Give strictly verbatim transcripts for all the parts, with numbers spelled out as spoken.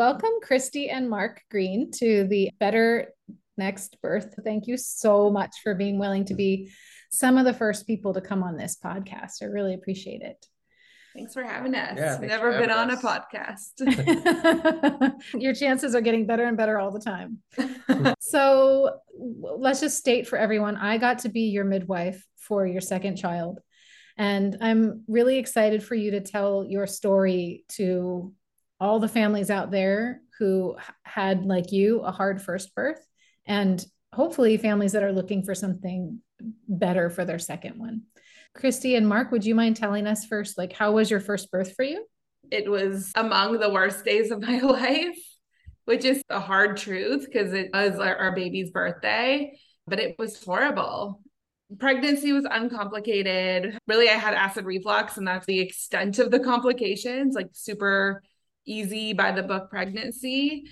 welcome Christy and Mark Green to the Better Next Birth. Thank you so much for being willing to be some of the first people to come on this podcast. I really appreciate it. Thanks for having us. Yeah, Never been on us. a podcast. Your chances are getting better and better all the time. So let's just state for everyone, I got to be your midwife for your second child. And I'm really excited for you to tell your story to all the families out there who had, like you, a hard first birth, and hopefully families that are looking for something better for their second one. Christy and Mark, would you mind telling us first, like, how was your first birth for you? It was among the worst days of my life, which is a hard truth because it was our, our baby's birthday, but it was horrible. Pregnancy was uncomplicated. Really, I had acid reflux, and that's the extent of the complications, like super easy by the book pregnancy.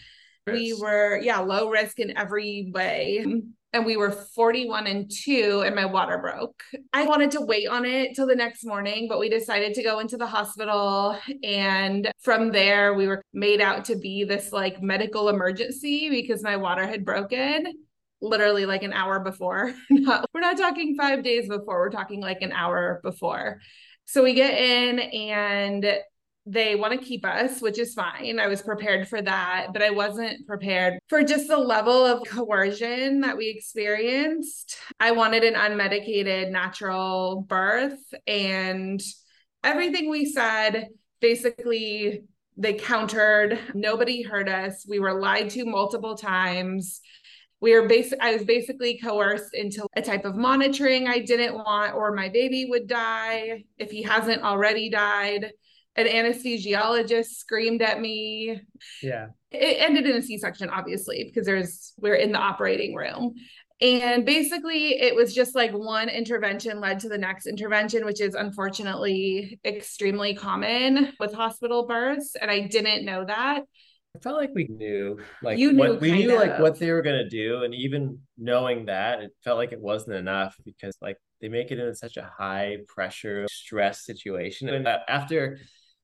We were, yeah, low risk in every way. And we were forty-one and two, and my water broke. I wanted to wait on it till the next morning, but we decided to go into the hospital. And from there, we were made out to be this like medical emergency because my water had broken literally like an hour before. Not, we're not talking five days before, we're talking like an hour before. So we get in and they want to keep us, which is fine. I was prepared for that, but I wasn't prepared for just the level of coercion that we experienced. I wanted an unmedicated natural birth, and everything we said, basically they countered. Nobody heard us. We were lied to multiple times. We were basically, I was basically coerced into a type of monitoring I didn't want, or my baby would die if he hasn't already died. An anesthesiologist screamed at me. Yeah. It ended in a C-section, obviously, because there's, we're in the operating room. And basically it was just like one intervention led to the next intervention, which is unfortunately extremely common with hospital births. And I didn't know that. I felt like we knew, like you knew, what, we knew of. like what they were going to do. And even knowing that, it felt like it wasn't enough because like they make it in such a high pressure stress situation. And after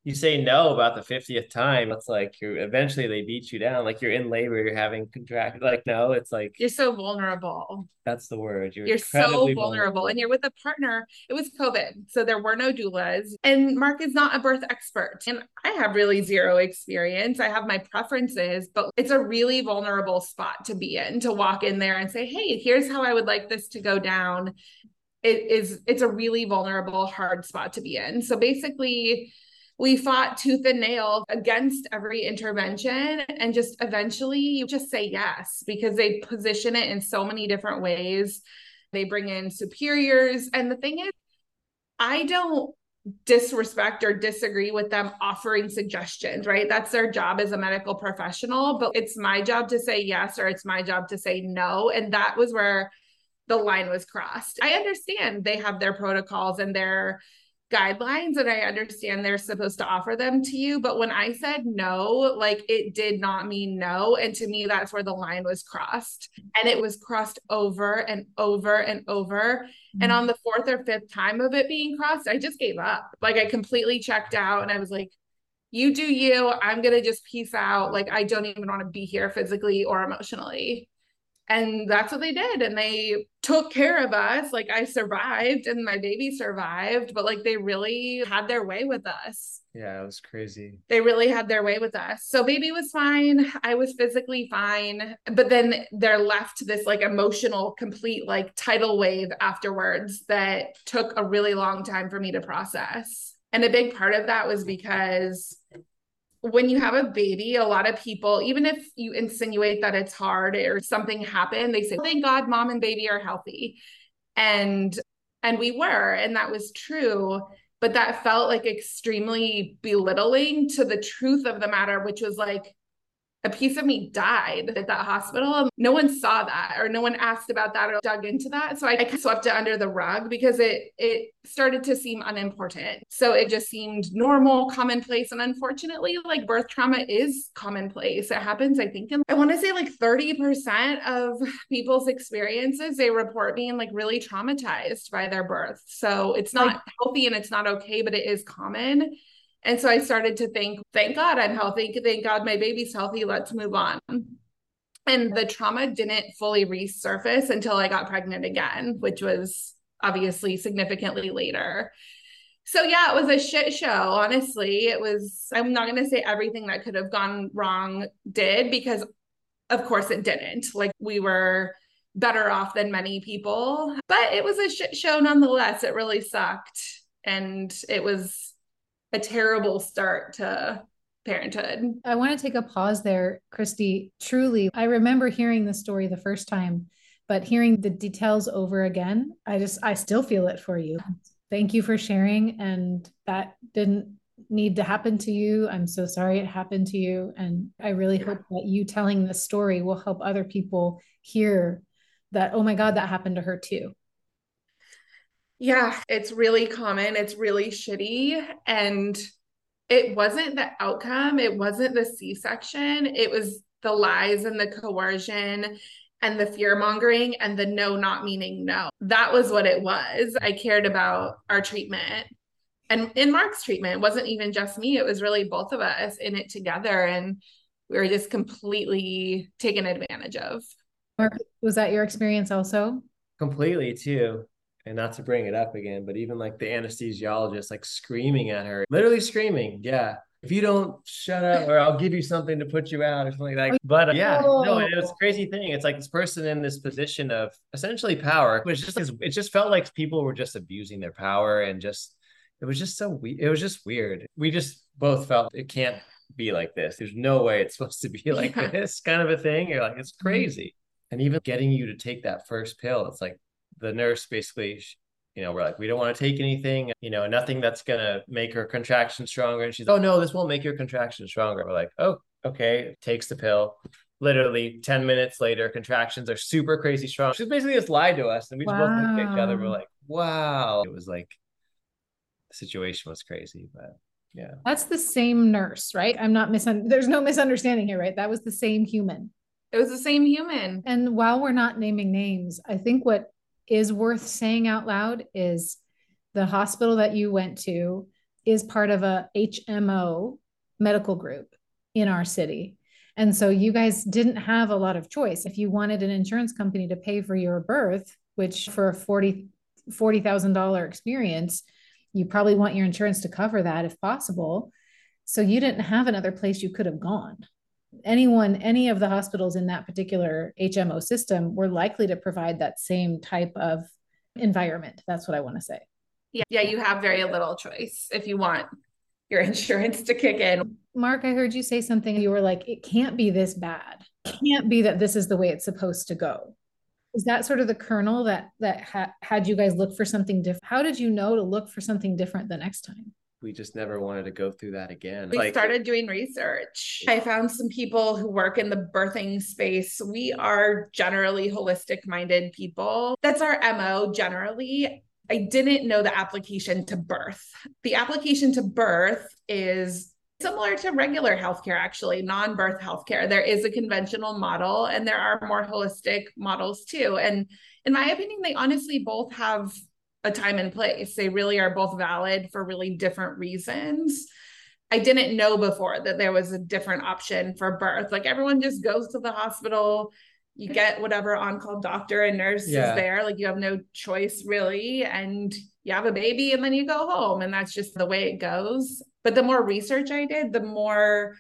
you say no about the fiftieth time, it's like you're eventually they beat you down. Like you're in labor, you're having contracted. Like, no, it's like you're so vulnerable. That's the word. You're, you're so vulnerable. vulnerable and you're with a partner. It was COVID. So there were no doulas, and Mark is not a birth expert, and I have really zero experience. I have my preferences, but it's a really vulnerable spot to be in, to walk in there and say, hey, here's how I would like this to go down. It is, it's a really vulnerable, hard spot to be in. So basically, we fought tooth and nail against every intervention, and just eventually you just say yes because they position it in so many different ways. They bring in superiors. And the thing is, I don't disrespect or disagree with them offering suggestions, right? That's their job as a medical professional, but it's my job to say yes or it's my job to say no. And that was where the line was crossed. I understand they have their protocols and their guidelines, and I understand they're supposed to offer them to you. But when I said no, like it did not mean no. And to me, that's where the line was crossed. And it was crossed over and over and over. Mm-hmm. And on the fourth or fifth time of it being crossed, I just gave up. Like I completely checked out and I was like, you do you, I'm going to just peace out. Like I don't even want to be here physically or emotionally. And that's what they did. And they took care of us. Like I survived and my baby survived, but like they really had their way with us. Yeah, it was crazy. They really had their way with us. So baby was fine. I was physically fine. But then they're left this like emotional, complete like tidal wave afterwards that took a really long time for me to process. And a big part of that was because when you have a baby, a lot of people, even if you insinuate that it's hard or something happened, they say, thank God mom and baby are healthy. And, and we were, and that was true, but that felt like extremely belittling to the truth of the matter, which was like a piece of me died at that hospital. No one saw that, or no one asked about that or dug into that. So I, I swept it under the rug because it, it started to seem unimportant. So it just seemed normal, commonplace. And unfortunately, like birth trauma is commonplace. It happens, I think, in, I want to say like thirty percent of people's experiences, they report being like really traumatized by their birth. So it's not healthy and it's not okay, but it is common. And so I started to think, thank God I'm healthy. Thank God my baby's healthy. Let's move on. And the trauma didn't fully resurface until I got pregnant again, which was obviously significantly later. So yeah, it was a shit show. Honestly, it was, I'm not going to say everything that could have gone wrong did, because of course it didn't. Like, we were better off than many people, but it was a shit show nonetheless. It really sucked. And it was a terrible start to parenthood. I want to take a pause there, Christy. Truly, I remember hearing the story the first time, but hearing the details over again, I just, I still feel it for you. Thank you for sharing. And that didn't need to happen to you. I'm so sorry it happened to you. And I really hope that you telling this story will help other people hear that, oh my God, that happened to her too. Yeah, it's really common. It's really shitty. And it wasn't the outcome. It wasn't the C-section. It was the lies and the coercion and the fear mongering and the no, not meaning no. That was what it was. I cared about our treatment and in Mark's treatment. It wasn't even just me. It was really both of us in it together. And we were just completely taken advantage of. Mark, was that your experience also? Completely too. And not to bring it up again, but even like the anesthesiologist, like screaming at her, literally screaming. Yeah. If you don't shut up, or I'll give you something to put you out or something like that. But uh, yeah, no, it was a crazy thing. It's like this person in this position of essentially power, which just, it just felt like people were just abusing their power, and just, it was just so weird. It was just weird. We just both felt it can't be like this. There's no way it's supposed to be like yeah. this kind of a thing. You're like, it's crazy. And even getting you to take that first pill, it's like, the nurse basically, you know, we're like, we don't want to take anything, you know, nothing that's going to make her contraction stronger. And she's, oh no, this won't make your contraction stronger. We're like, oh, okay. Takes the pill. Literally ten minutes later, contractions are super crazy strong. She's basically just lied to us. And we just wow. both looked at each other. We're like, wow. It was like, the situation was crazy, but yeah. That's the same nurse, right? I'm not misun- There's no misunderstanding here, right? That was the same human. It was the same human. And while we're not naming names, I think what is worth saying out loud is the hospital that you went to is part of a H M O medical group in our city. And so you guys didn't have a lot of choice. If you wanted an insurance company to pay for your birth, which for a forty thousand dollars experience, you probably want your insurance to cover that if possible. So you didn't have another place you could have gone. Anyone, any of the hospitals in that particular H M O system were likely to provide that same type of environment. That's what I want to say. Yeah. Yeah. You have very little choice if you want your insurance to kick in. Mark, I heard you say something. You were like, it can't be this bad. It can't be that this is the way it's supposed to go. Is that sort of the kernel that, that ha- had you guys look for something different? How did you know to look for something different the next time? We just never wanted to go through that again. We like, started doing research. I found some people who work in the birthing space. We are generally holistic minded people. That's our M O generally. I didn't know the application to birth. The application to birth is similar to regular healthcare, actually, non-birth healthcare. There is a conventional model and there are more holistic models too. And in my opinion, they honestly both have a time and place. They really are both valid for really different reasons. I didn't know before that there was a different option for birth. Like, everyone just goes to the hospital, you get whatever on-call doctor and nurse yeah. is there. Like, you have no choice really. And you have a baby and then you go home, and that's just the way it goes. But the more research I did, the more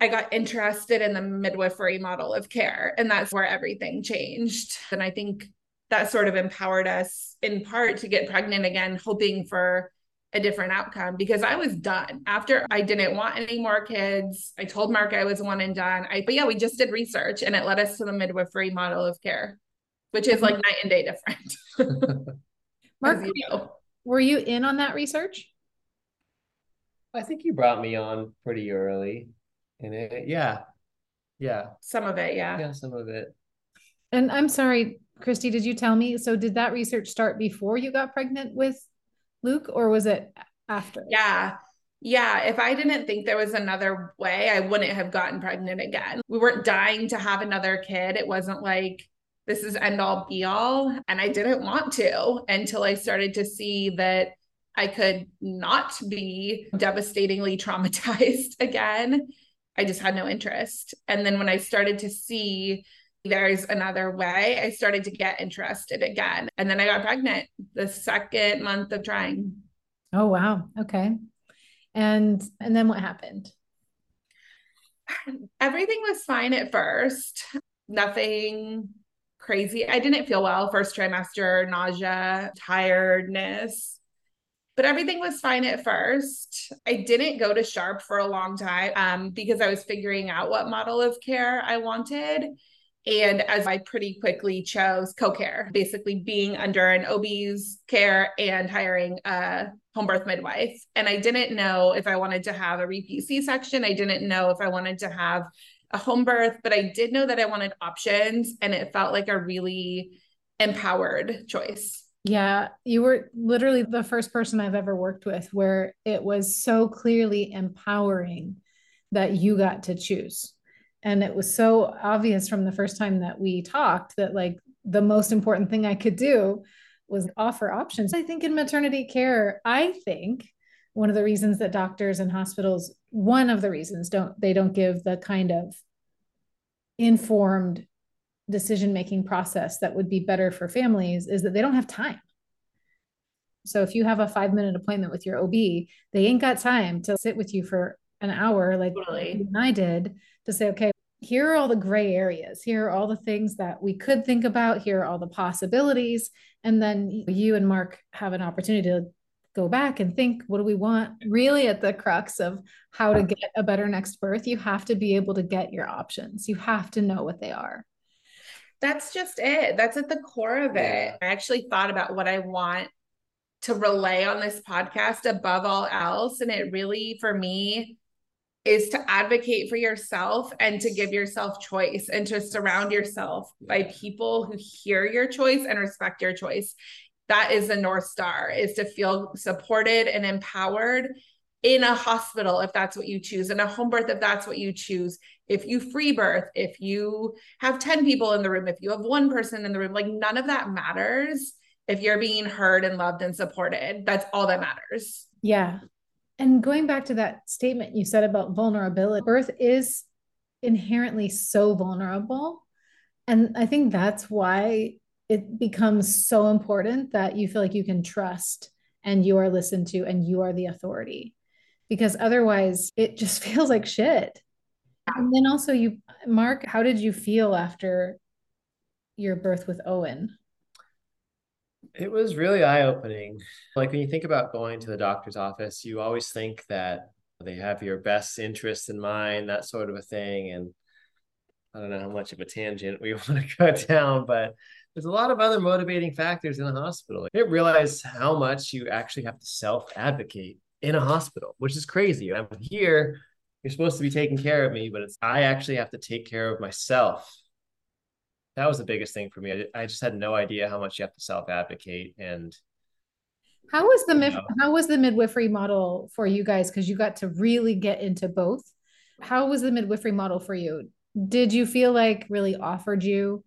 I got interested in the midwifery model of care. And that's where everything changed. And I think that sort of empowered us in part to get pregnant again, hoping for a different outcome, because I was done after. I didn't want any more kids. I told Mark I was one and done. I, but yeah, we just did research and it led us to the midwifery model of care, which is like night and day different. Mark, you know. Were you in on that research? I think you brought me on pretty early in it. Yeah. Yeah. Some of it. Yeah. Yeah. Some of it. And I'm sorry, Christy, did you tell me? So did that research start before you got pregnant with Luke, or was it after? Yeah. Yeah. If I didn't think there was another way, I wouldn't have gotten pregnant again. We weren't dying to have another kid. It wasn't like this is end all be all. And I didn't want to until I started to see that I could not be devastatingly traumatized again. I just had no interest. And then when I started to see there's another way, I started to get interested again. And then I got pregnant the second month of trying. Oh, wow. Okay. And, and then what happened? Everything was fine at first. Nothing crazy. I didn't feel well. First trimester, nausea, tiredness. But everything was fine at first. I didn't go to Sharp for a long time um, because I was figuring out what model of care I wanted. And as I pretty quickly chose co-care, basically being under an O B's care and hiring a home birth midwife. And I didn't know if I wanted to have a repeat C-section. I didn't know if I wanted to have a home birth, but I did know that I wanted options, and it felt like a really empowered choice. Yeah, you were literally the first person I've ever worked with where it was so clearly empowering that you got to choose. And it was so obvious from the first time that we talked that, like, the most important thing I could do was offer options. I think in maternity care, I think one of the reasons that doctors and hospitals, one of the reasons don't, they don't give the kind of informed decision-making process that would be better for families is that they don't have time. So if you have a five-minute appointment with your O B, they ain't got time to sit with you for an hour like totally. you and I did to say, okay, here are all the gray areas. Here are all the things that we could think about. Here are all the possibilities. And then you and Mark have an opportunity to go back and think, what do we want? Really at the crux of how to get a better next birth, you have to be able to get your options. You have to know what they are. That's just it. That's at the core of it. I actually thought about what I want to relay on this podcast above all else. And it really, for me, is to advocate for yourself and to give yourself choice and to surround yourself by people who hear your choice and respect your choice. That is the North Star, is to feel supported and empowered in a hospital, if that's what you choose, in a home birth, if that's what you choose, if you free birth, if you have ten people in the room, if you have one person in the room, like none of that matters. If you're being heard and loved and supported, that's all that matters. Yeah. And going back to that statement you said about vulnerability, birth is inherently so vulnerable. And I think that's why it becomes so important that you feel like you can trust and you are listened to and you are the authority. Because otherwise it just feels like shit. And then also you, Mark, how did you feel after your birth with Owen? It was really eye-opening. Like when you think about going to the doctor's office, you always think that they have your best interests in mind, that sort of a thing. And I don't know how much of a tangent we want to go down, but there's a lot of other motivating factors in the hospital. I didn't realize how much you actually have to self-advocate in a hospital, which is crazy. I'm here, you're supposed to be taking care of me, but it's I actually have to take care of myself. That was the biggest thing for me. I, I just had no idea how much you have to self-advocate. And how was the mid- how was the midwifery model for you guys? Because you got to really get into both. How was the midwifery model for you? Did you feel like really offered you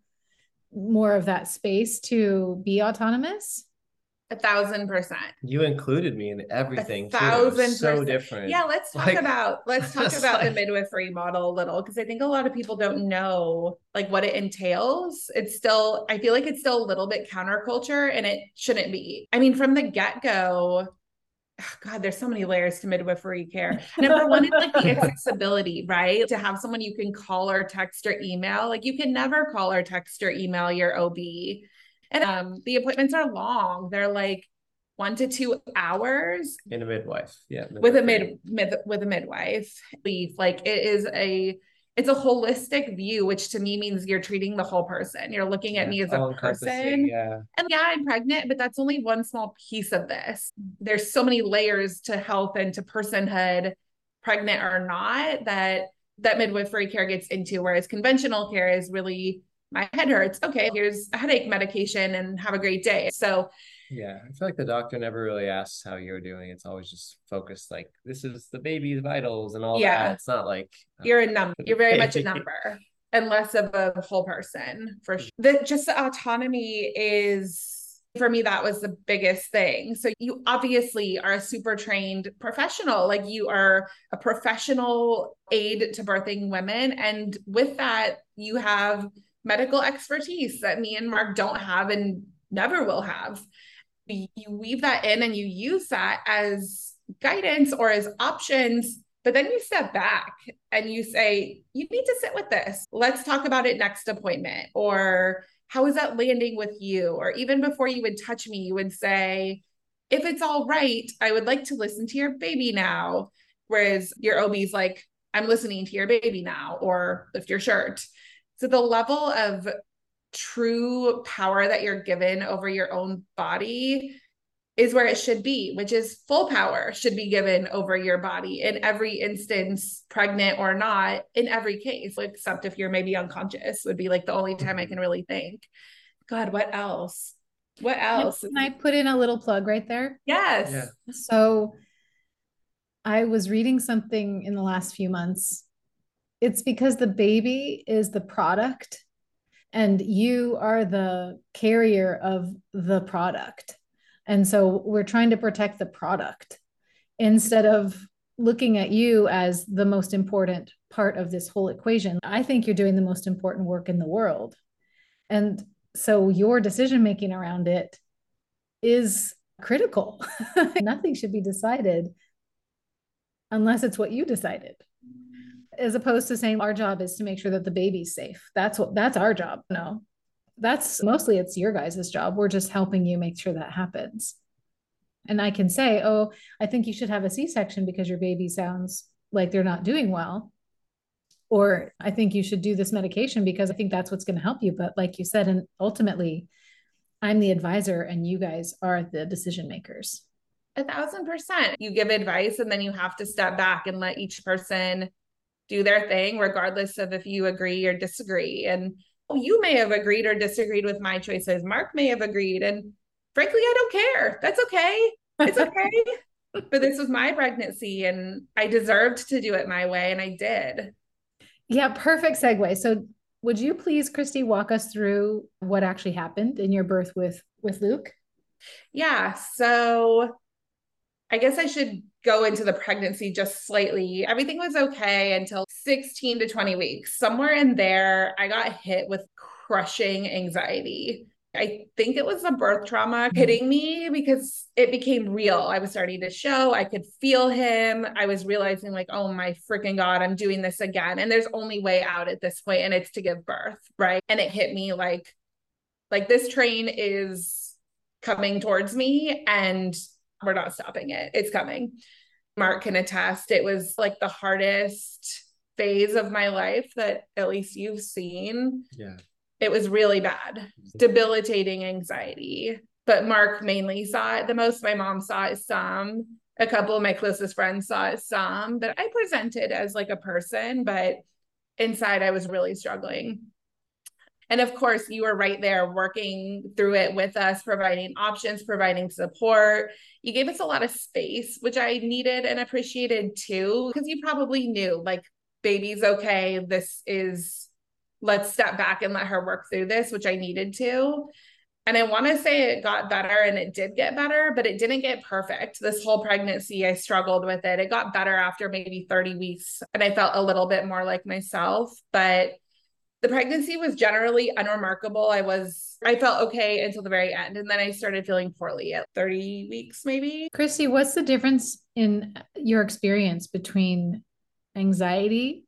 more of that space to be autonomous? A thousand percent. You included me in everything. A thousand so percent. Different. Yeah, let's talk like, about let's talk about like, the midwifery model a little, because I think a lot of people don't know like what it entails. It's still, I feel like it's still a little bit counterculture, and it shouldn't be. I mean, from the get-go, oh God, there's so many layers to midwifery care. Number one is like the accessibility, right? To have someone you can call or text or email. Like you can never call or text or email your O B. And um, the appointments are long. They're like one to two hours. In a midwife. Yeah. Midwife. With a mid, mid with a midwife. Like it is a, it's a holistic view, which to me means you're treating the whole person. You're looking at yeah, me as a person. Yeah. And yeah, I'm pregnant, but that's only one small piece of this. There's so many layers to health and to personhood, pregnant or not, that that midwifery care gets into, whereas conventional care is really, my head hurts. Okay, here's a headache medication and have a great day. So yeah, I feel like the doctor never really asks how you're doing. It's always just focused like, this is the baby's vitals and all yeah. that. It's not like uh, you're a number. You're very much a number and less of a whole person for sure. The, just the autonomy is for me, that was the biggest thing. So you obviously are a super trained professional, like you are a professional aid to birthing women. And with that, you have medical expertise that me and Mark don't have and never will have. You weave that in and you use that as guidance or as options, but then you step back and you say, you need to sit with this. Let's talk about it next appointment, or how is that landing with you? Or even before you would touch me, you would say, if it's all right, I would like to listen to your baby now. Whereas your O B's like, I'm listening to your baby now, or lift your shirt. So the level of true power that you're given over your own body is where it should be, which is full power should be given over your body in every instance, pregnant or not, in every case, except if you're maybe unconscious, would be like the only time I can really think. God, what else? What else? Can I put in a little plug right there? Yes. Yeah. So I was reading something in the last few months. It's because the baby is the product and you are the carrier of the product. And so we're trying to protect the product instead of looking at you as the most important part of this whole equation. I think you're doing the most important work in the world. And so your decision-making around it is critical. Nothing should be decided unless it's what you decided, as opposed to saying our job is to make sure that the baby's safe. That's what, that's our job. No. That's mostly it's your guys' job. We're just helping you make sure that happens. And I can say, oh, I think you should have a C-section because your baby sounds like they're not doing well. Or I think you should do this medication because I think that's what's going to help you. But like you said, and ultimately I'm the advisor and you guys are the decision makers. A thousand percent. You give advice and then you have to step back and let each person do their thing, regardless of if you agree or disagree. And you may have agreed or disagreed with my choices. Mark may have agreed. And frankly, I don't care. That's okay. It's okay. But this was my pregnancy and I deserved to do it my way. And I did. Yeah. Perfect segue. So would you please, Christy, walk us through what actually happened in your birth with, with Luke? Yeah. So I guess I should go into the pregnancy just slightly. Everything was okay until sixteen to twenty weeks. Somewhere in there, I got hit with crushing anxiety. I think it was the birth trauma hitting me because it became real. I was starting to show, I could feel him. I was realizing like, oh my freaking God, I'm doing this again. And there's only way out at this point, and it's to give birth, right? And it hit me like, like this train is coming towards me and we're not stopping it. It's coming. Mark can attest. It was like the hardest phase of my life that at least you've seen. Yeah. It was really bad, debilitating anxiety, but Mark mainly saw it the most. My mom saw it some, a couple of my closest friends saw it some, but I presented as like a person, but inside I was really struggling. And of course, you were right there working through it with us, providing options, providing support. You gave us a lot of space, which I needed and appreciated too, because you probably knew like, baby's okay. This is, let's step back and let her work through this, which I needed to. And I want to say it got better, and it did get better, but it didn't get perfect. This whole pregnancy, I struggled with it. It got better after maybe thirty weeks, and I felt a little bit more like myself, but the pregnancy was generally unremarkable. I was, I felt okay until the very end. And then I started feeling poorly at thirty weeks, maybe. Christy, what's the difference in your experience between anxiety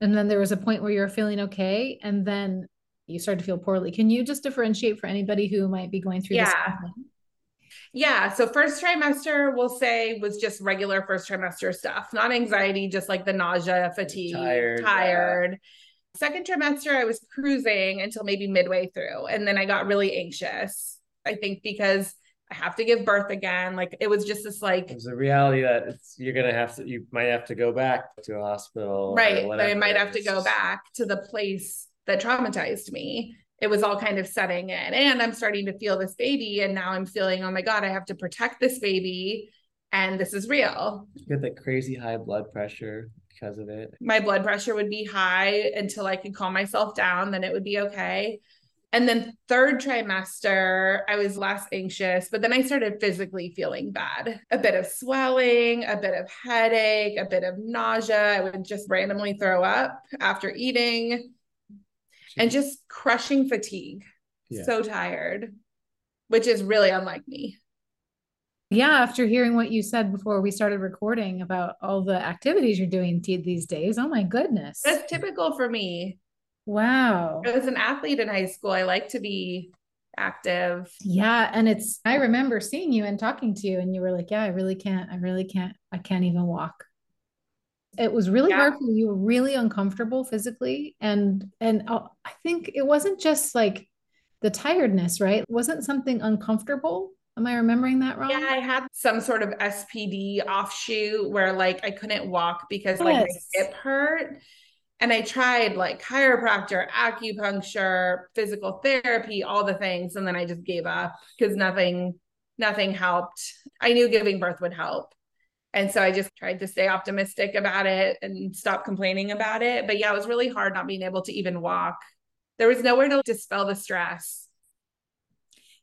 and then there was a point where you were feeling okay and then you started to feel poorly? Can you just differentiate for anybody who might be going through yeah. this? Problem? Yeah. So first trimester, we'll say, was just regular first trimester stuff, not anxiety, just like the nausea, fatigue, tired. tired. Yeah. Second trimester, I was cruising until maybe midway through. And then I got really anxious, I think, because I have to give birth again. Like it was just this, like, it was a reality that it's, you're going to have to, you might have to go back to a hospital. Right. But I might have to go back to the place that traumatized me. It was all kind of setting in, and I'm starting to feel this baby. And now I'm feeling, oh my God, I have to protect this baby. And this is real. You get that crazy high blood pressure because of it. My blood pressure would be high until I could calm myself down. Then it would be okay. And then third trimester, I was less anxious, but then I started physically feeling bad. A bit of swelling, a bit of headache, a bit of nausea. I would just randomly throw up after eating. Jeez. And just crushing fatigue. Yeah. So tired, which is really unlike me. Yeah. After hearing what you said before we started recording about all the activities you're doing these days. Oh my goodness. That's typical for me. Wow. I was an athlete in high school. I like to be active. Yeah. And it's, I remember seeing you and talking to you and you were like, yeah, I really can't, I really can't, I can't even walk. It was really yeah. hard for you. You were really uncomfortable physically. And, and I think it wasn't just like the tiredness, right? It wasn't something uncomfortable. Am I remembering that wrong? Yeah, I had some sort of S P D offshoot where like I couldn't walk because yes. like my hip hurt. And I tried like chiropractor, acupuncture, physical therapy, all the things. And then I just gave up because nothing, nothing helped. I knew giving birth would help. And so I just tried to stay optimistic about it and stop complaining about it. But yeah, it was really hard not being able to even walk. There was nowhere to dispel the stress.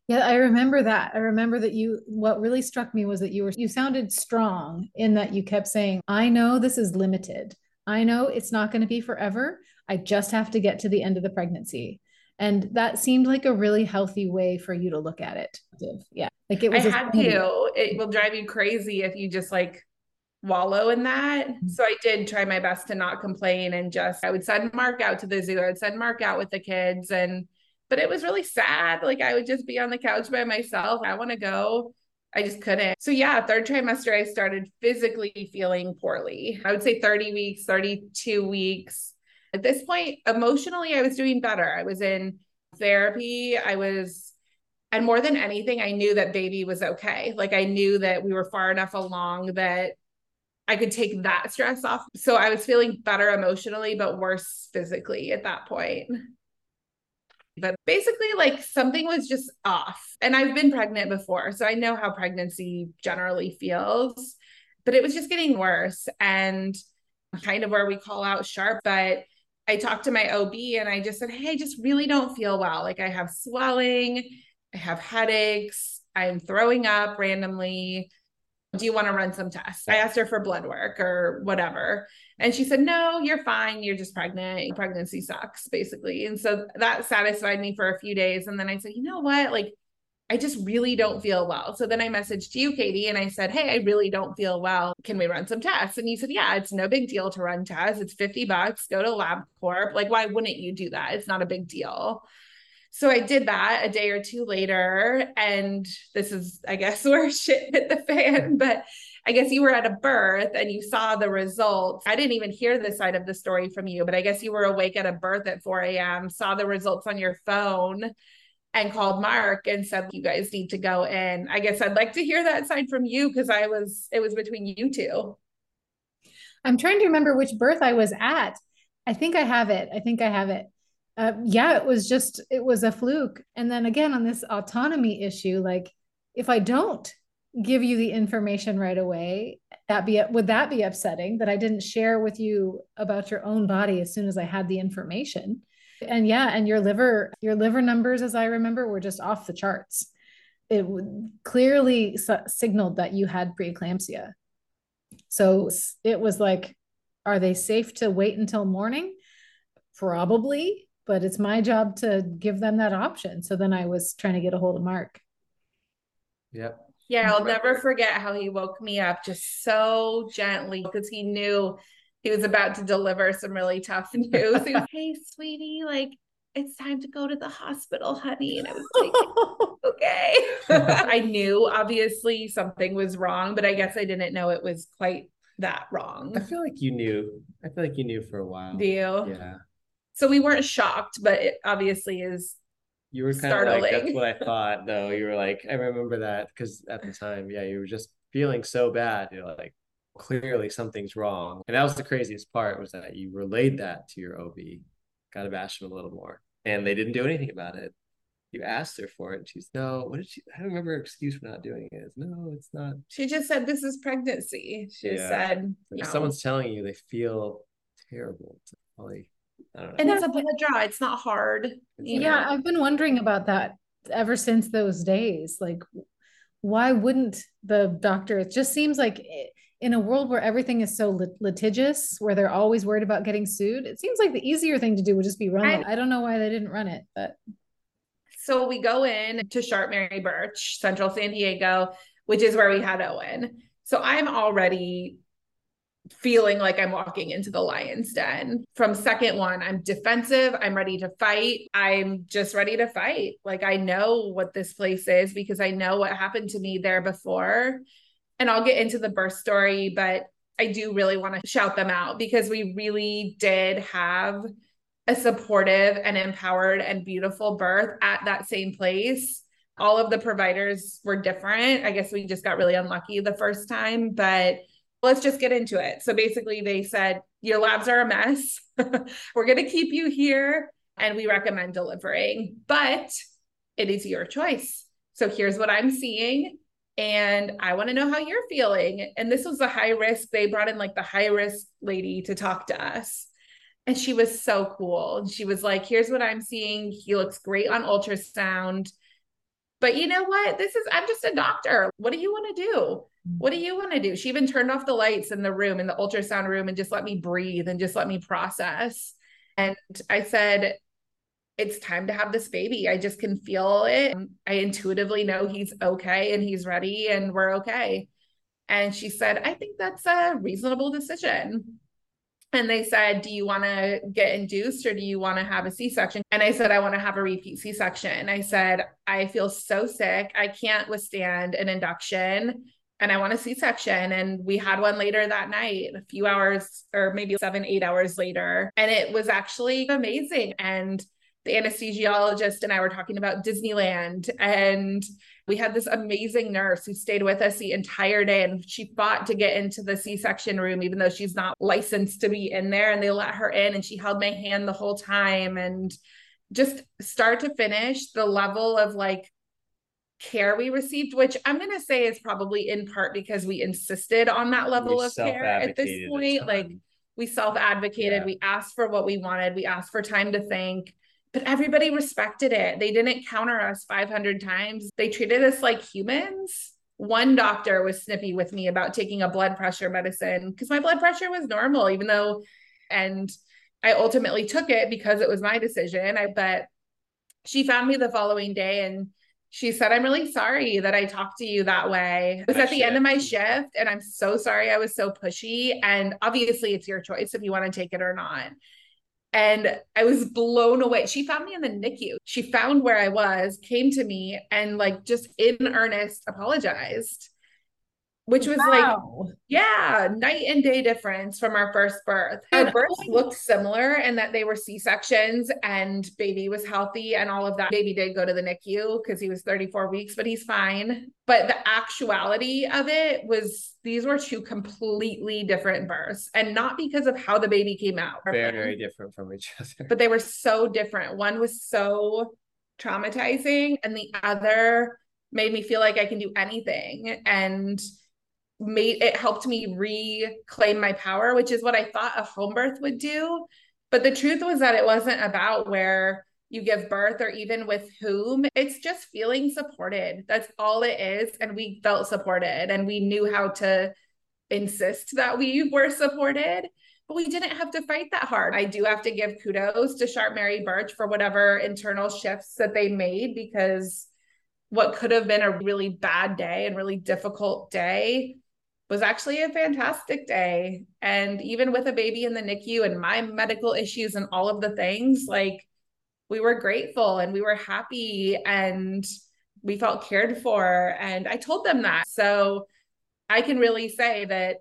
Yeah, I remember that. I remember that you, what really struck me was that you were, you sounded strong in that you kept saying, I know this is limited. I know it's not going to be forever. I just have to get to the end of the pregnancy. And that seemed like a really healthy way for you to look at it. Yeah. Like it was. I had to. It will drive you crazy if you just like wallow in that. Mm-hmm. So I did try my best to not complain and just, I would send Mark out to the zoo. I would send Mark out with the kids and but it was really sad. Like I would just be on the couch by myself. I want to go. I just couldn't. So yeah, third trimester, I started physically feeling poorly. I would say thirty weeks, thirty-two weeks. At this point, emotionally, I was doing better. I was in therapy. I was, and more than anything, I knew that baby was okay. Like I knew that we were far enough along that I could take that stress off. So I was feeling better emotionally, but worse physically at that point. But basically like something was just off and I've been pregnant before. So I know how pregnancy generally feels, but it was just getting worse and kind of where we call out sharp. But I talked to my O B and I just said, hey, I just really don't feel well. Like I have swelling, I have headaches, I'm throwing up randomly. Do you want to run some tests? I asked her for blood work or whatever. And she said, no, you're fine. You're just pregnant. Pregnancy sucks, basically. And so that satisfied me for a few days. And then I said, you know what? Like, I just really don't feel well. So then I messaged you, Katie, and I said, hey, I really don't feel well. Can we run some tests? And you said, yeah, it's no big deal to run tests. It's fifty bucks. Go to LabCorp. Like, why wouldn't you do that? It's not a big deal. So I did that a day or two later, and this is, I guess, where shit hit the fan, but I guess you were at a birth and you saw the results. I didn't even hear this side of the story from you, but I guess you were awake at a birth at four a.m., saw the results on your phone and called Mark and said, you guys need to go in. I guess I'd like to hear that side from you because I was, it was between you two. I'm trying to remember which birth I was at. I think I have it. I think I have it. Uh, yeah, it was just, it was a fluke. And then again, on this autonomy issue, like if I don't give you the information right away, that be, would that be upsetting that I didn't share with you about your own body as soon as I had the information? And yeah, and your liver, your liver numbers, as I remember, were just off the charts. It clearly s- signaled that you had preeclampsia. So it was like, are they safe to wait until morning? Probably. But it's my job to give them that option. So then I was trying to get a hold of Mark. Yep. Yeah. I'll never forget how he woke me up just so gently because he knew he was about to deliver some really tough news. He was, hey, sweetie, like it's time to go to the hospital, honey. And I was like, okay. I knew obviously something was wrong, but I guess I didn't know it was quite that wrong. I feel like you knew. I feel like you knew for a while. Do you? Yeah. So we weren't shocked, but it obviously is you were kind startling. Of like, that's what I thought though. You were like, I remember that because at the time, yeah, you were just feeling so bad. You're like, clearly something's wrong. And that was the craziest part was that you relayed that to your O B, got to bash him a little more. And they didn't do anything about it. You asked her for it. And she's no, what did she, I don't remember her excuse for not doing it. It's, no, it's not. She just said, this is pregnancy. She yeah. said, no. If someone's telling you they feel terrible, it's probably I don't know. And that's a blood draw. It's not hard. Yeah. Know? I've been wondering about that ever since those days. Like, why wouldn't the doctor? It just seems like it, in a world where everything is so lit- litigious, where they're always worried about getting sued, it seems like the easier thing to do would just be run I, it. I don't know why they didn't run it, but. So we go in to Sharp Mary Birch, Central San Diego, which is where we had Owen. So I'm already feeling like I'm walking into the lion's den. From second one, I'm defensive. I'm ready to fight. I'm just ready to fight. Like, I know what this place is because I know what happened to me there before. And I'll get into the birth story, but I do really want to shout them out because we really did have a supportive and empowered and beautiful birth at that same place. All of the providers were different. I guess we just got really unlucky the first time, but let's just get into it. So basically they said, your labs are a mess. We're going to keep you here and we recommend delivering, but it is your choice. So here's what I'm seeing. And I want to know how you're feeling. And this was a high risk. They brought in like the high risk lady to talk to us. And she was so cool. And she was like, here's what I'm seeing. He looks great on ultrasound, but you know what? This is, I'm just a doctor. What do you want to do? What do you want to do? She even turned off the lights in the room, in the ultrasound room, and just let me breathe and just let me process. And I said, it's time to have this baby. I just can feel it. I intuitively know he's okay and he's ready and we're okay. And she said, I think that's a reasonable decision. And they said, do you want to get induced or do you want to have a C-section? And I said, I want to have a repeat C-section. And I said, I feel so sick. I can't withstand an induction and I want a C-section. And we had one later that night, a few hours or maybe seven, eight hours later. And it was actually amazing. And the anesthesiologist and I were talking about Disneyland, and we had this amazing nurse who stayed with us the entire day, and she fought to get into the C-section room, even though she's not licensed to be in there, and they let her in, and she held my hand the whole time. And just start to finish, the level of like care we received, which I'm going to say is probably in part because we insisted on that level we of care at this point. Like, we self-advocated, yeah. We asked for what we wanted. We asked for time to think. But everybody respected it. They didn't counter us five hundred times. They treated us like humans. One doctor was snippy with me about taking a blood pressure medicine because my blood pressure was normal, even though, and I ultimately took it because it was my decision. I, but she found me the following day and she said, I'm really sorry that I talked to you that way. It was at the end of my shift and I'm so sorry I was so pushy. And obviously it's your choice if you want to take it or not. And I was blown away. She found me in the N I C U. She found where I was, came to me, and like just in earnest apologized, which was wow. like, yeah, night and day difference from our first birth. Our births looked similar in that they were C-sections and baby was healthy and all of that. Baby did go to the N I C U because he was thirty-four weeks, but he's fine. But the actuality of it was these were two completely different births, and not because of how the baby came out. Very, very different from each other. But they were so different. One was so traumatizing and the other made me feel like I can do anything. And made it helped me reclaim my power, which is what I thought a home birth would do. But the truth was that it wasn't about where you give birth or even with whom. It's just feeling supported. That's all it is. And we felt supported and we knew how to insist that we were supported, but we didn't have to fight that hard. I do have to give kudos to Sharp Mary Birch for whatever internal shifts that they made, because what could have been a really bad day and really difficult day was actually a fantastic day. And even with a baby in the N I C U and my medical issues and all of the things, like, we were grateful and we were happy and we felt cared for. And I told them that. So I can really say that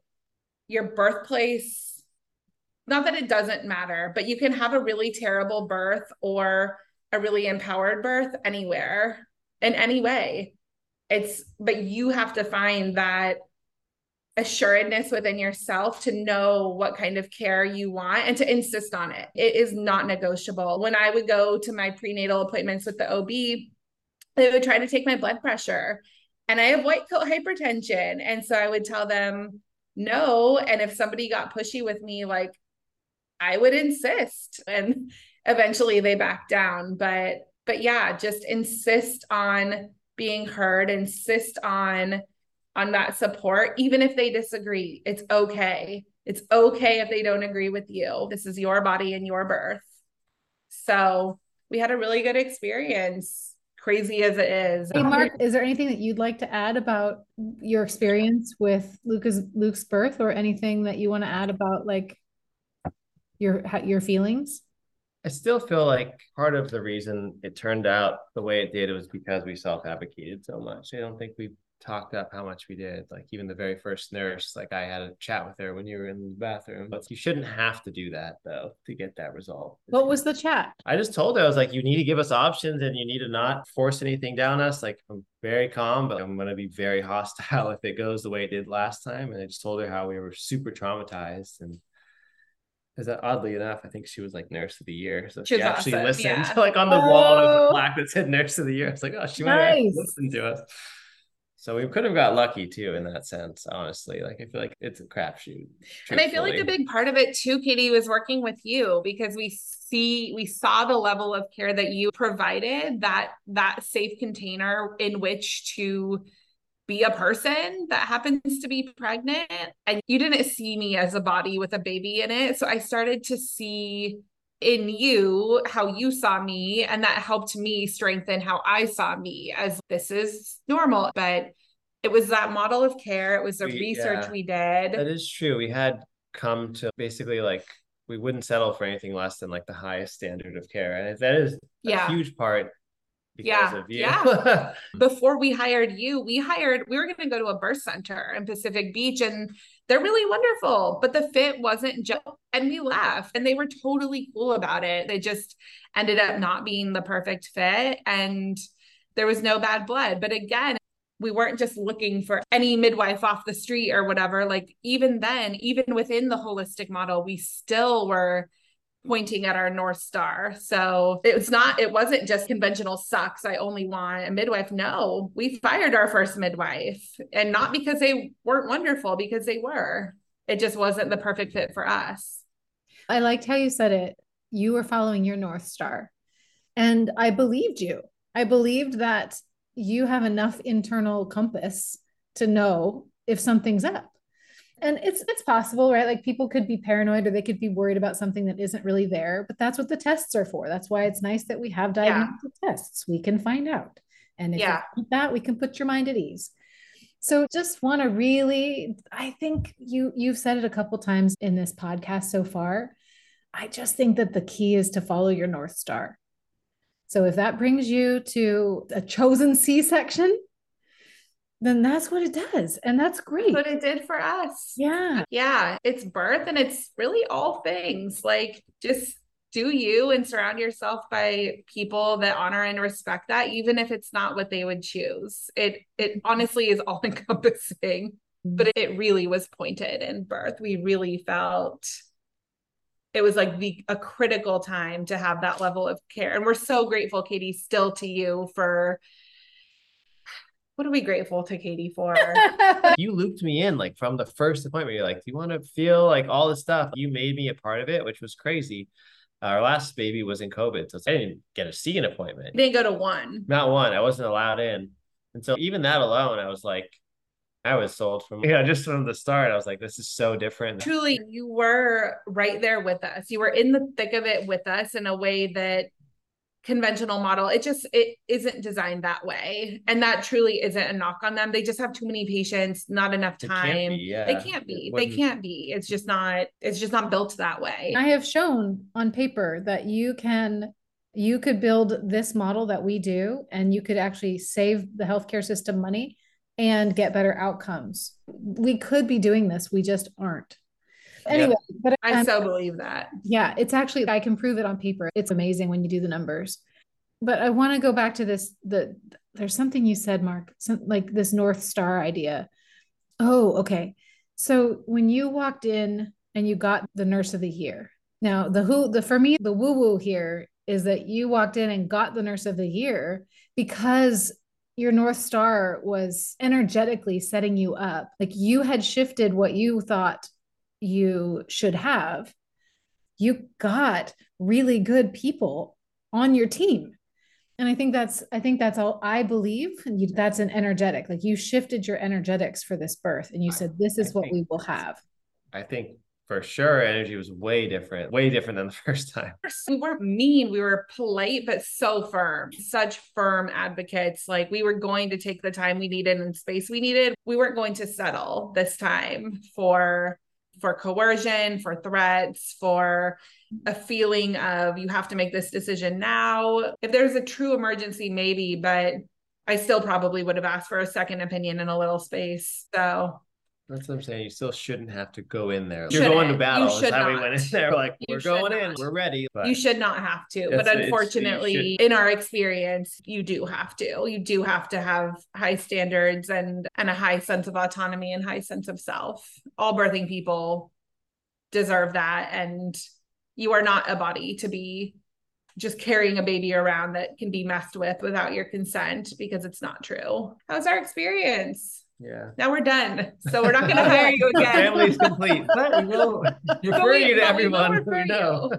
your birthplace, not that it doesn't matter, but you can have a really terrible birth or a really empowered birth anywhere, in any way. It's, but you have to find that assuredness within yourself to know what kind of care you want and to insist on it. It is not negotiable. When I would go to my prenatal appointments with the O B, they would try to take my blood pressure and I have white coat hypertension. And so I would tell them no. And if somebody got pushy with me, like, I would insist. And eventually they backed down. But, but yeah, just insist on being heard, insist on, on that support. Even if they disagree, it's okay. It's okay if they don't agree with you. This is your body and your birth. So we had a really good experience, crazy as it is. Hey, Mark, is there anything that you'd like to add about your experience with Luke's, Luke's birth, or anything that you want to add about like your, your feelings? I still feel like part of the reason it turned out the way it did was because we self-advocated so much. I don't think we talked up how much we did. Like even the very first nurse, like I had a chat with her when you were in the bathroom. But you shouldn't have to do that though to get that result. What was the chat? I just told her, I was like, you need to give us options and you need to not force anything down us. Like I'm very calm, but I'm going to be very hostile if it goes the way it did last time. And I just told her how we were super traumatized. And because oddly enough, I think she was like nurse of the year. So she, she actually awesome. listened yeah. like on the oh. wall of the plaque that said nurse of the year. I was like, oh, she might nice. actually listen to us. So we could have got lucky too, in that sense, honestly. Like, I feel like it's a crapshoot. And I feel like a big part of it too, Katie, was working with you, because we see, we saw the level of care that you provided, that, that safe container in which to be a person that happens to be pregnant. And you didn't see me as a body with a baby in it. So I started to see in you how you saw me, and that helped me strengthen how I saw me as this is normal. But it was that model of care. It was the we, research yeah, we did. That is true. We had come to basically like, we wouldn't settle for anything less than like the highest standard of care. And that is a yeah. huge part because yeah. of you. Yeah. Before we hired you, we hired, we were going to go to a birth center in Pacific Beach, and they're really wonderful, but the fit wasn't just, and we left, and they were totally cool about it. They just ended up not being the perfect fit, and there was no bad blood. But again, we weren't just looking for any midwife off the street or whatever. Like even then, even within the holistic model, we still were pointing at our North Star. So it's not, it wasn't just conventional sucks. I only want a midwife. No, we fired our first midwife, and not because they weren't wonderful, because they were, it just wasn't the perfect fit for us. I liked how you said it. You were following your North Star, and I believed you. I believed that you have enough internal compass to know if something's up. And it's, it's possible, right? Like people could be paranoid, or they could be worried about something that isn't really there, but that's what the tests are for. That's why it's nice that we have diagnostic yeah. tests. We can find out. And if yeah. you want that, we can put your mind at ease. So just want to really, I think you, you've said it a couple times in this podcast so far. I just think that the key is to follow your North Star. So if that brings you to a chosen C-section, then that's what it does. And that's great. That's what it did for us. Yeah. Yeah. It's birth, and it's really all things. Like just do you, and surround yourself by people that honor and respect that, even if it's not what they would choose. It, it honestly is all encompassing, but it really was pointed in birth. We really felt it was like the, a critical time to have that level of care. And we're so grateful, Katie, still to you for, what are we grateful to Katie for? You looped me in like from the first appointment. You're like, do you want to feel like all this stuff? You made me a part of it, which was crazy. Our last baby was in COVID, so I didn't even get to see an appointment. I didn't go to one. Not one. I wasn't allowed in. And so even that alone, I was like, I was sold from, you know, just from the start. I was like, this is so different. Truly, you were right there with us. You were in the thick of it with us in a way that conventional model, it just, it isn't designed that way. And that truly isn't a knock on them. They just have too many patients, not enough time. They can't be. Yeah. They can't be. They can't be. It's just not, it's just not built that way. I have shown on paper that you can, you could build this model that we do, and you could actually save the healthcare system money and get better outcomes. We could be doing this. We just aren't. Anyway, yeah. but I um, so believe that. Yeah, it's actually, I can prove it on paper. It's amazing when you do the numbers. But I want to go back to this, the, there's something you said, Mark, some, like this North Star idea. Oh, okay. So when you walked in and you got the nurse of the year, now the who, the, for me, the woo woo here is that you walked in and got the nurse of the year because your North Star was energetically setting you up. Like you had shifted what you thought you should have you got really good people on your team. And I think that's, I think that's all I believe. And you, that's an energetic, like you shifted your energetics for this birth and you said, this is I what we will have. I think for sure energy was way different, way different than the first time. We weren't mean. We were polite, but so firm, such firm advocates. Like we were going to take the time we needed and space we needed. We weren't going to settle this time for for coercion, for threats, for a feeling of you have to make this decision now. If there's a true emergency, maybe, but I still probably would have asked for a second opinion in a little space. So that's what I'm saying. You still shouldn't have to go in there. You're going to battle. That's how we went in there. Like, we're going in, we're ready. But you should not have to. But unfortunately, in our experience, you do have to. You do have to have high standards and, and a high sense of autonomy and high sense of self. All birthing people deserve that. And you are not a body to be just carrying a baby around that can be messed with without your consent, because it's not true. How's our experience? Yeah. Now we're done. So we're not going to hire you again. Family's complete. But we will refer you to everyone who knows.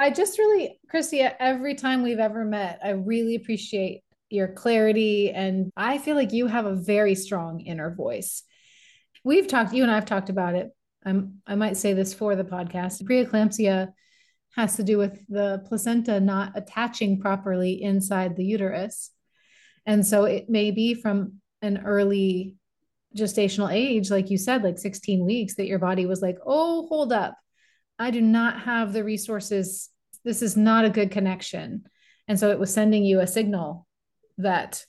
I just really, Christy, every time we've ever met, I really appreciate your clarity. And I feel like you have a very strong inner voice. We've talked, you and I've talked about it. I'm, I might say this for the podcast. Pre-eclampsia has to do with the placenta not attaching properly inside the uterus. And so it may be from an early gestational age, like you said, like sixteen weeks, that your body was like, oh, hold up. I do not have the resources. This is not a good connection. And so it was sending you a signal that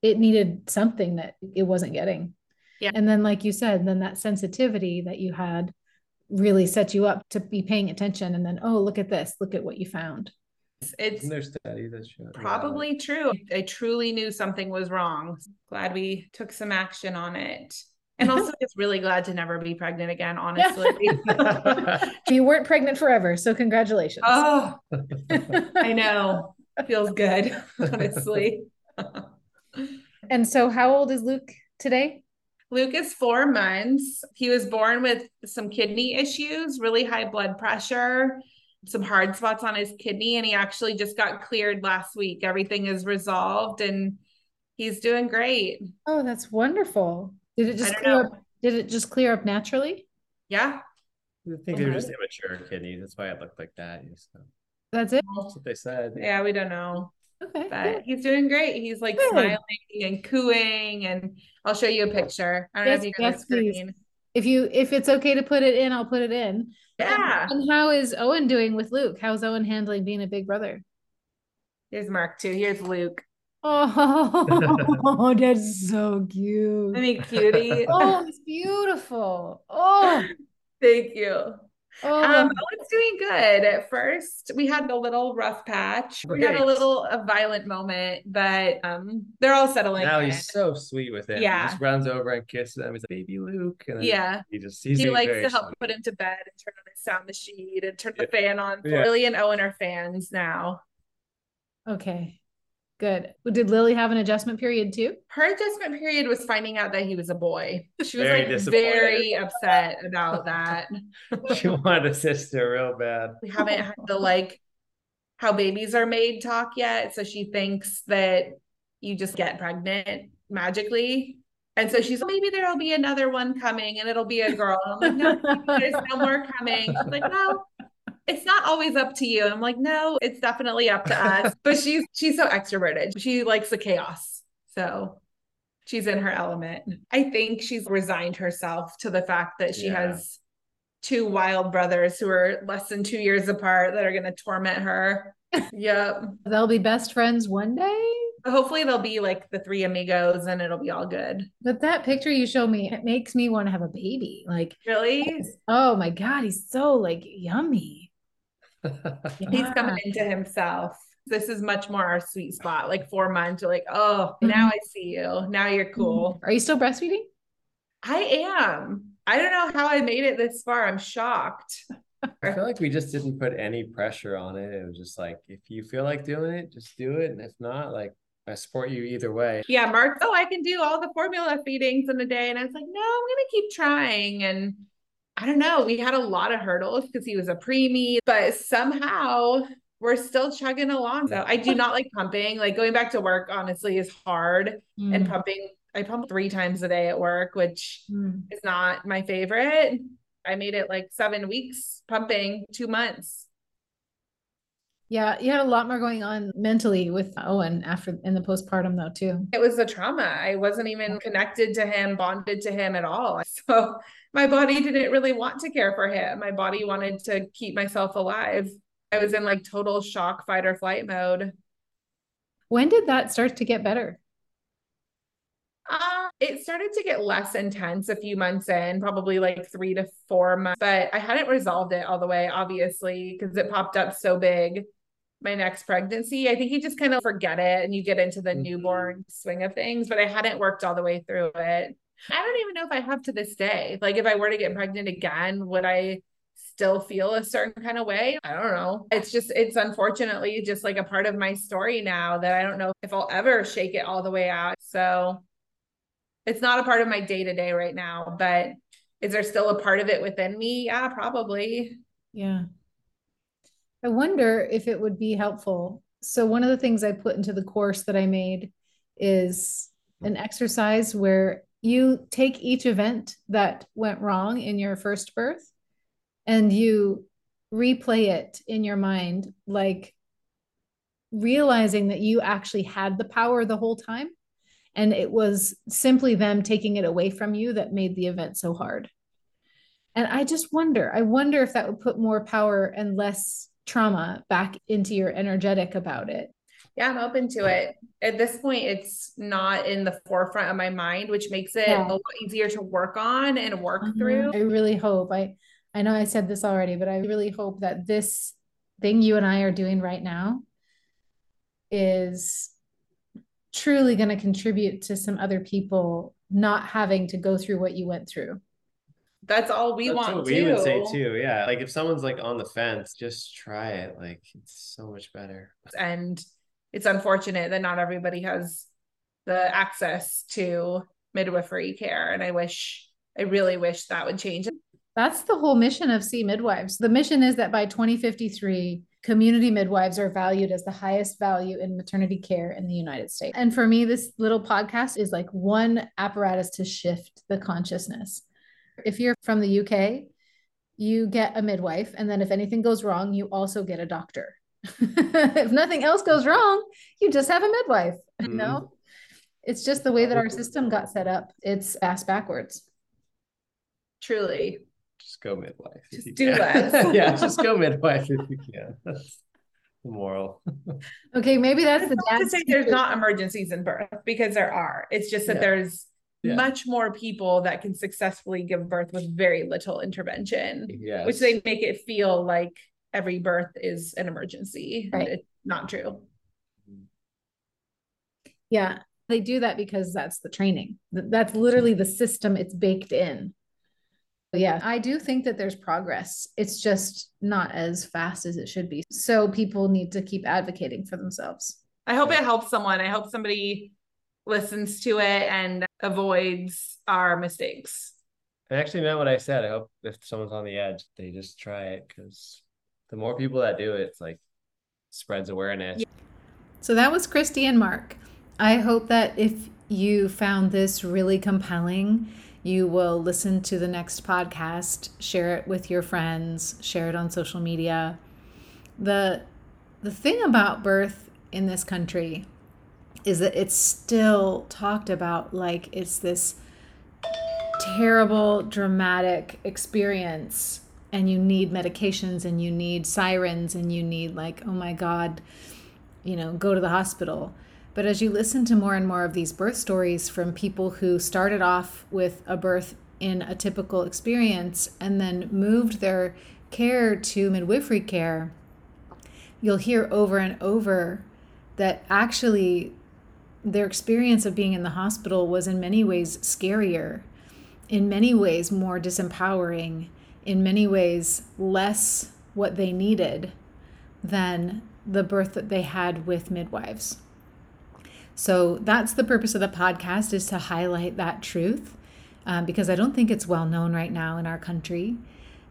it needed something that it wasn't getting. Yeah. And then, like you said, then that sensitivity that you had really set you up to be paying attention. And then, oh, look at this, look at what you found. It's study that probably yeah. true. I truly knew something was wrong. Glad we took some action on it. And also just really glad to never be pregnant again, honestly. You weren't pregnant forever, so congratulations. Oh, I know. Feels good, honestly. And so how old is Luke today? Luke is four months. He was born with some kidney issues, really high blood pressure, some hard spots on his kidney, and he actually just got cleared last week. Everything is resolved and he's doing great. Oh, that's wonderful. Did it just clear up, did it just clear up naturally? Yeah. I think they're just immature kidneys. That's why it looked like that. So that's it. That's what they said. Yeah, we don't know. Okay. But good. He's doing great. He's like good. Smiling and cooing, and I'll show you a picture. I don't yes, know if you guys yes, seen. If you if it's okay to put it in, I'll put it in. Yeah. And how is Owen doing with Luke? How's Owen handling being a big brother? Here's Mark too. Here's Luke. Oh, that's so cute. I mean, cutie. Oh, it's beautiful. Oh, thank you. Oh, um, Owen's doing good. At first, we had a little rough patch. We Great. had a little a violent moment, but um, they're all settling. Now in. He's so sweet with it. Yeah, he just runs over and kisses him. He's like, "Baby Luke," and yeah, he just he's he likes to help funny. Put him to bed and turn on his sound machine and turn yeah. the fan on. Yeah. Lily and Owen are fans now. Okay, good. Did Lily have an adjustment period too? Her adjustment period was finding out that he was a boy. She was very like very upset about that. She wanted a sister real bad. We haven't had the like how babies are made talk yet. So she thinks that you just get pregnant magically. And so she's like, maybe there'll be another one coming and it'll be a girl. And I'm like, no, there's no more coming. She's like, no. It's not always up to you. I'm like, no, it's definitely up to us. But she's she's so extroverted. She likes the chaos. So she's in her element. I think she's resigned herself to the fact that she yeah. has two wild brothers who are less than two years apart that are going to torment her. Yep. They'll be best friends one day. Hopefully they'll be like the three amigos and it'll be all good. But that picture you show me, it makes me want to have a baby. Like really? Oh my God. He's so like yummy. Yeah. He's coming into himself. This is much more our sweet spot. Like four months, you're like, oh, mm-hmm. now I see you. Now you're cool. Are you still breastfeeding? I am. I don't know how I made it this far. I'm shocked. I feel like we just didn't put any pressure on it. It was just like, if you feel like doing it, just do it. And if not, like I support you either way. Yeah, Mark. Oh, I can do all the formula feedings in a day. And I was like, no, I'm going to keep trying. And I don't know, we had a lot of hurdles because he was a preemie, but somehow we're still chugging along. So I do not like pumping. Like going back to work, honestly, is hard. Mm. And pumping, I pump three times a day at work, which mm. is not my favorite. I made it like seven weeks pumping, two months. Yeah. You had a lot more going on mentally with Owen after in the postpartum though, too. It was a trauma. I wasn't even connected to him, bonded to him at all. So my body didn't really want to care for him. My body wanted to keep myself alive. I was in like total shock, fight or flight mode. When did that start to get better? Uh, it started to get less intense a few months in, probably like three to four months, but I hadn't resolved it all the way, obviously, because it popped up so big. My next pregnancy, I think you just kind of forget it and you get into the mm-hmm. newborn swing of things, but I hadn't worked all the way through it. I don't even know if I have to this day. Like if I were to get pregnant again, would I still feel a certain kind of way? I don't know. It's just, it's unfortunately just like a part of my story now that I don't know if I'll ever shake it all the way out. So it's not a part of my day-to-day right now, but is there still a part of it within me? Yeah, probably. Yeah. I wonder if it would be helpful. So one of the things I put into the course that I made is an exercise where you take each event that went wrong in your first birth and you replay it in your mind, like realizing that you actually had the power the whole time. And it was simply them taking it away from you that made the event so hard. And I just wonder, I wonder if that would put more power and less trauma back into your energetic about it. Yeah, I'm open to it. At this point, it's not in the forefront of my mind, which makes it yeah. a lot easier to work on and work mm-hmm. through. I really hope, I, I know I said this already, but I really hope that this thing you and I are doing right now is truly going to contribute to some other people not having to go through what you went through. That's all we That's want what we would say too. Yeah. Like if someone's like on the fence, just try it. Like it's so much better. And it's unfortunate that not everybody has the access to midwifery care. And I wish, I really wish that would change. That's the whole mission of See Midwives. The mission is that by twenty fifty-three, community midwives are valued as the highest value in maternity care in the United States. And for me, this little podcast is like one apparatus to shift the consciousness. If you're from the U K, you get a midwife. And then if anything goes wrong, you also get a doctor. If nothing else goes wrong, you just have a midwife. Mm-hmm. No, it's just the way that our system got set up. It's ass backwards. Truly. Just go midwife. Just do that. Yeah, just go midwife if you can. That's the moral. Okay, maybe that's the not to say there's not emergencies in birth, because there are. It's just that yeah. there's yeah. much more people that can successfully give birth with very little intervention, yes. which they make it feel like every birth is an emergency. Right. It's not true. Yeah, they do that because that's the training. That's literally the system. It's baked in. Yeah, I do think that there's progress. It's just not as fast as it should be. So people need to keep advocating for themselves. I hope it helps someone. I hope somebody listens to it and avoids our mistakes. I actually meant what I said. I hope if someone's on the edge, they just try it, because the more people that do it, it's like spreads awareness. So that was Christy and Mark. I hope that if you found this really compelling, you will listen to the next podcast, share it with your friends, share it on social media. The the thing about birth in this country is that it's still talked about like it's this terrible, dramatic experience, and you need medications and you need sirens and you need like, oh my God, you know, go to the hospital. But as you listen to more and more of these birth stories from people who started off with a birth in a typical experience and then moved their care to midwifery care, you'll hear over and over that actually their experience of being in the hospital was in many ways scarier, in many ways more disempowering, in many ways less what they needed than the birth that they had with midwives. So that's the purpose of the podcast, is to highlight that truth. um, because I don't think it's well known right now in our country.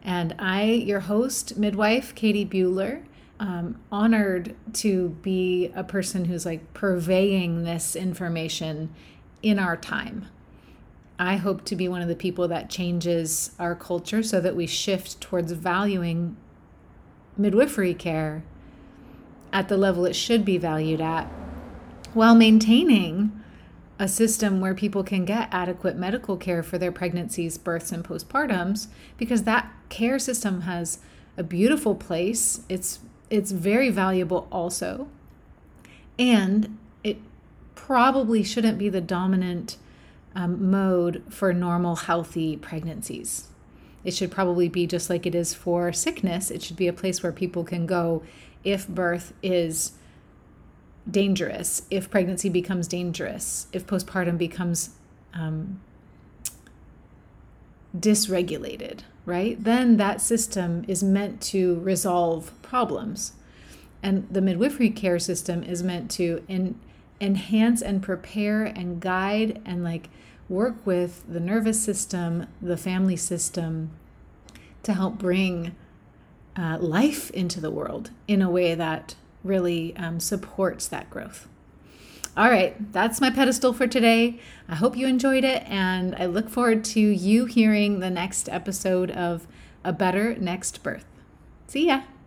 And I, your host, midwife Kayti Buehler, um, honored to be a person who's like purveying this information in our time. I hope to be one of the people that changes our culture so that we shift towards valuing midwifery care at the level it should be valued at, while maintaining a system where people can get adequate medical care for their pregnancies, births, and postpartums, because that care system has a beautiful place. It's it's very valuable also. And it probably shouldn't be the dominant Um, mode for normal, healthy pregnancies. It should probably be just like it is for sickness. It should be a place where people can go if birth is dangerous, if pregnancy becomes dangerous, if postpartum becomes um, dysregulated, right? Then that system is meant to resolve problems. And the midwifery care system is meant to in, enhance and prepare and guide and like work with the nervous system, the family system, to help bring uh, life into the world in a way that really um, supports that growth. All right, that's my pedestal for today. I hope you enjoyed it, and I look forward to you hearing the next episode of A Better Next Birth. See ya.